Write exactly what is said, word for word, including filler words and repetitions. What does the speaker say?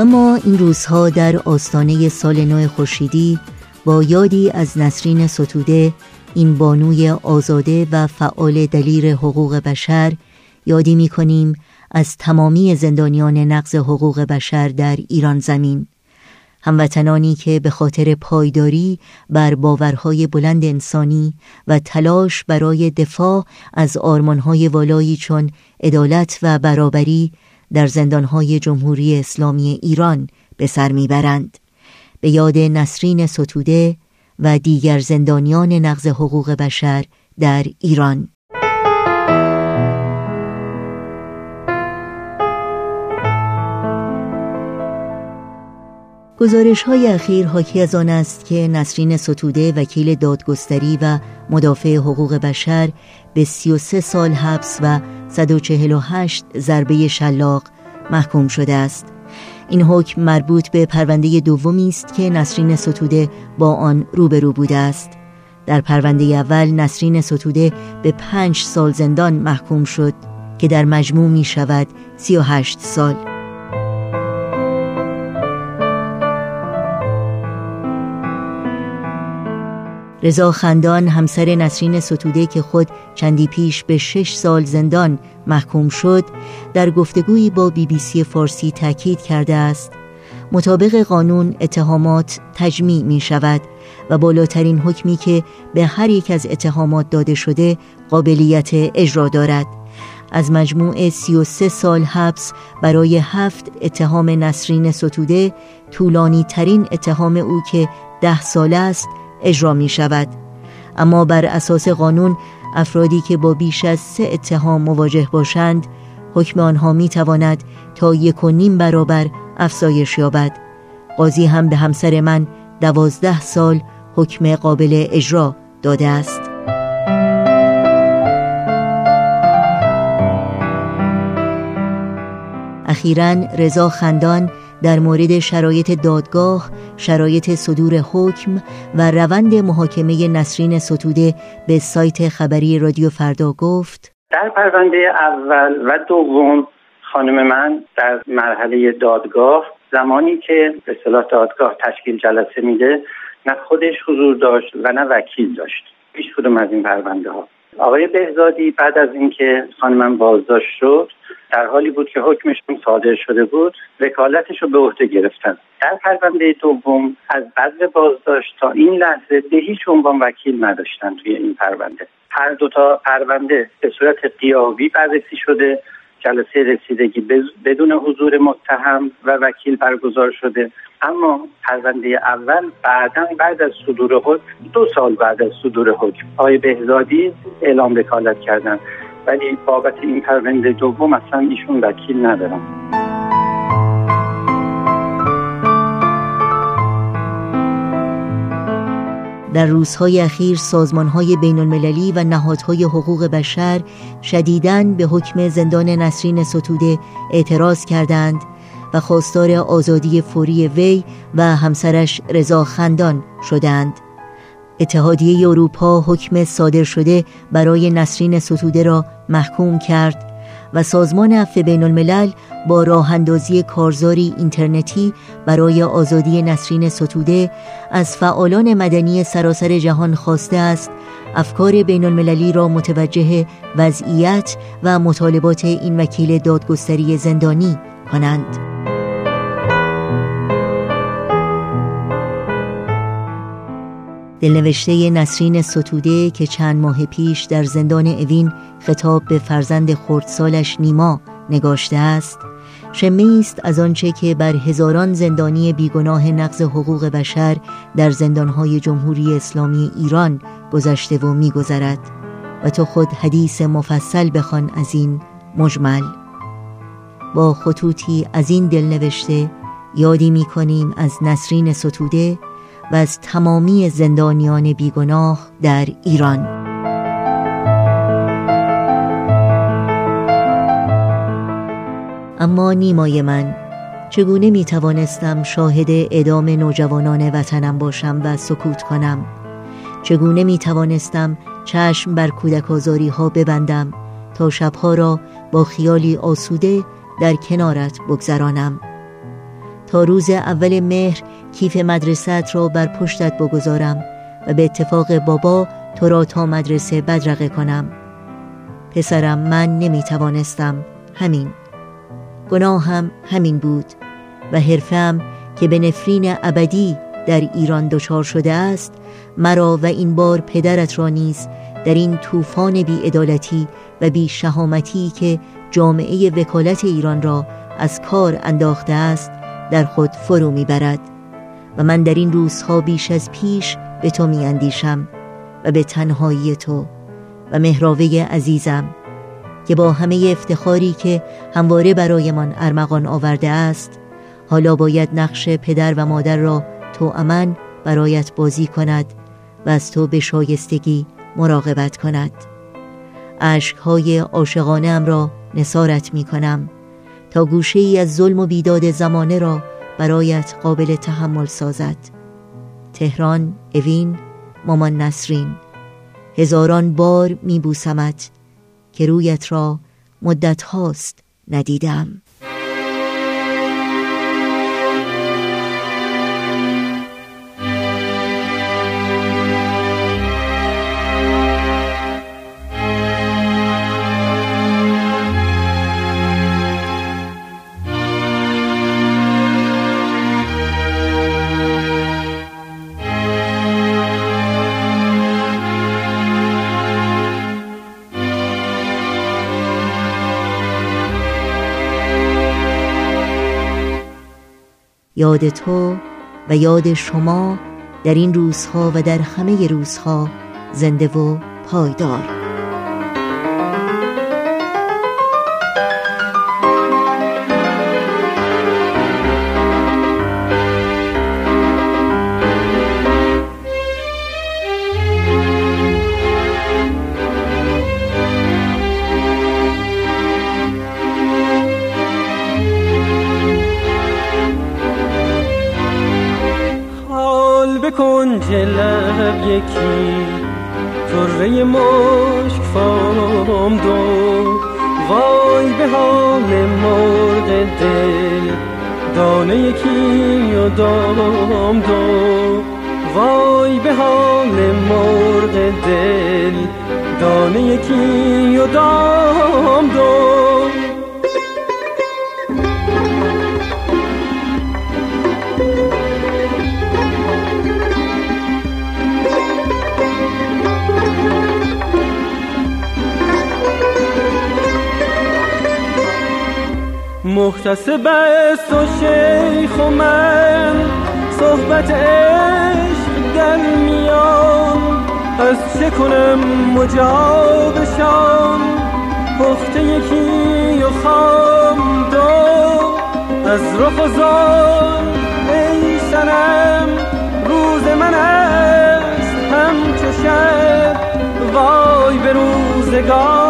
و ما این روزها در آستانه سال نو خورشیدی با یادی از نسرین ستوده، این بانوی آزاده و فعال دلیر حقوق بشر، یادی می کنیم از تمامی زندانیان نقض حقوق بشر در ایران زمین، هموطنانی که به خاطر پایداری بر باورهای بلند انسانی و تلاش برای دفاع از آرمانهای والایی چون عدالت و برابری در زندانهای جمهوری اسلامی ایران به سر میبرند. به یاد نسرین ستوده و دیگر زندانیان نقض حقوق بشر در ایران. گزارش‌های اخیر حاکی از آن است که نسرین ستوده، وکیل دادگستری و مدافع حقوق بشر، به سی و سه سال حبس و صد و چهل و هشت ضربه شلاق محکوم شده است. این حکم مربوط به پرونده دومی است که نسرین ستوده با آن روبرو بوده است. در پرونده اول نسرین ستوده به پنج سال زندان محکوم شد که در مجموع می شود سی و هشت سال. رضا خندان، همسر نسرین ستوده که خود چندی پیش به شش سال زندان محکوم شد، در گفتگویی با بی بی سی فارسی تاکید کرده است مطابق قانون اتهامات تجمیع می شود و بالاترین حکمی که به هر یک از اتهامات داده شده قابلیت اجرا دارد. از مجموع سی و سه سال حبس برای هفت اتهام نسرین ستوده، طولانی ترین اتهام او که ده ساله است اجرا می شود. اما بر اساس قانون افرادی که با بیش از سه اتهام مواجه باشند، حکم آنها می تواند تا یک و نیم برابر افزایش یابد. قاضی هم به همسر من دوازده سال حکم قابل اجرا داده است. اخیراً رضا خندان در مورد شرایط دادگاه، شرایط صدور حکم و روند محاکمه نسرین ستوده به سایت خبری رادیو فردا گفت: در پرونده اول و دوم خانم من در مرحله دادگاه، زمانی که به اصطلاح دادگاه تشکیل جلسه میده، نه خودش حضور داشت و نه وکیل داشت. هیچ کدوم از این پرونده ها. آقای بهزادی بعد از اینکه خانمم بازداشت شد، در حالی بود که حکمشون صادر شده بود، وکالتش رو به عهده گرفتن. در پرونده دوم از بعد بازداشت تا این لحظه به هیچ عنوان وکیل نداشتن. توی این پرونده هر دو تا پرونده به صورت غیابی بررسی شده، جلسه رسیدگی بدون حضور متهم و وکیل برگزار شده. اما پرونده اول بعداً بعد از صدور حکم، دو سال بعد از صدور حکم، آقای بهزادی اعلام وکالت کردن، ولی بابت این پرونده دوم اصلا ایشون وکیل ندارن. در روزهای اخیر سازمانهای بین المللی و نهادهای حقوق بشر شدیداً به حکم زندان نسرین ستوده اعتراض کردند و خواستار آزادی فوری وی و همسرش رضا خندان شدند. اتحادیه اروپا حکم صادر شده برای نسرین ستوده را محکوم کرد و سازمان عفو بین الملل با راه اندازی کارزاری اینترنتی برای آزادی نسرین ستوده از فعالان مدنی سراسر جهان خواسته است افکار بین المللی را متوجه وضعیت و مطالبات این وکیل دادگستری زندانی کنند. دلنوشته نسرین ستوده که چند ماه پیش در زندان اوین خطاب به فرزند خردسالش نیما نگاشته است، شمه‌ای است از آنچه که بر هزاران زندانی بیگناه نقض حقوق بشر در زندانهای جمهوری اسلامی ایران گذشته و می‌گذرد و تو خود حدیث مفصل بخوان از این مجمل. با خطوطی از این دلنوشته یادی می‌کنیم از نسرین ستوده و از تمامی زندانیان بیگناه در ایران. اما نیمای من، چگونه می توانستم شاهد اعدام نوجوانان وطنم باشم و سکوت کنم؟ چگونه می توانستم چشم بر کودک آزاری ها ببندم تا شبها را با خیالی آسوده در کنارت بگذرانم؟ تا روز اول مهر کیف مدرسه‌ات را بر پشتت بگذارم و به اتفاق بابا تو را تا مدرسه بدرقه کنم. پسرم، من نمیتوانستم. همین گناهم همین بود و حرفم که به نفرین ابدی در ایران دچار شده است، مرا و این بار پدرت را نیز در این طوفان بی‌عدالتی و بی‌شهامتی که جامعه وکالت ایران را از کار انداخته است در خود فرو میبرد و من در این روزها بیش از پیش به تو میاندیشم و به تنهایی تو و مهراوی عزیزم که با همه افتخاری که همواره برایمان ارمغان آورده است، حالا باید نقش پدر و مادر را تو امن برایت بازی کند و از تو به شایستگی مراقبت کند. اشک‌های عاشقانه‌ام را نثارت می‌کنم تا گوشه‌ای از ظلم و بیداد زمانه را برایت قابل تحمل سازد. تهران، اوین، مامان نسرین. هزاران بار می‌بوسمت که رویت را مدت هاست ندیدم. یاد تو و یاد شما در این روزها و در همه روزها زنده و پایدار. کنج لب یکی طره مشک فام دو، وای به حال مرد دل دانه یکی و دام دو، وای به حال مرد دل دانه یکی و دام دو. محتسب است و شیخ و من صحبت عشق در میان، از چه کنم مجابشان پخته یکی و خام دو. از رخ و زان ای سنم روز من است همچو شب، وای به روزگار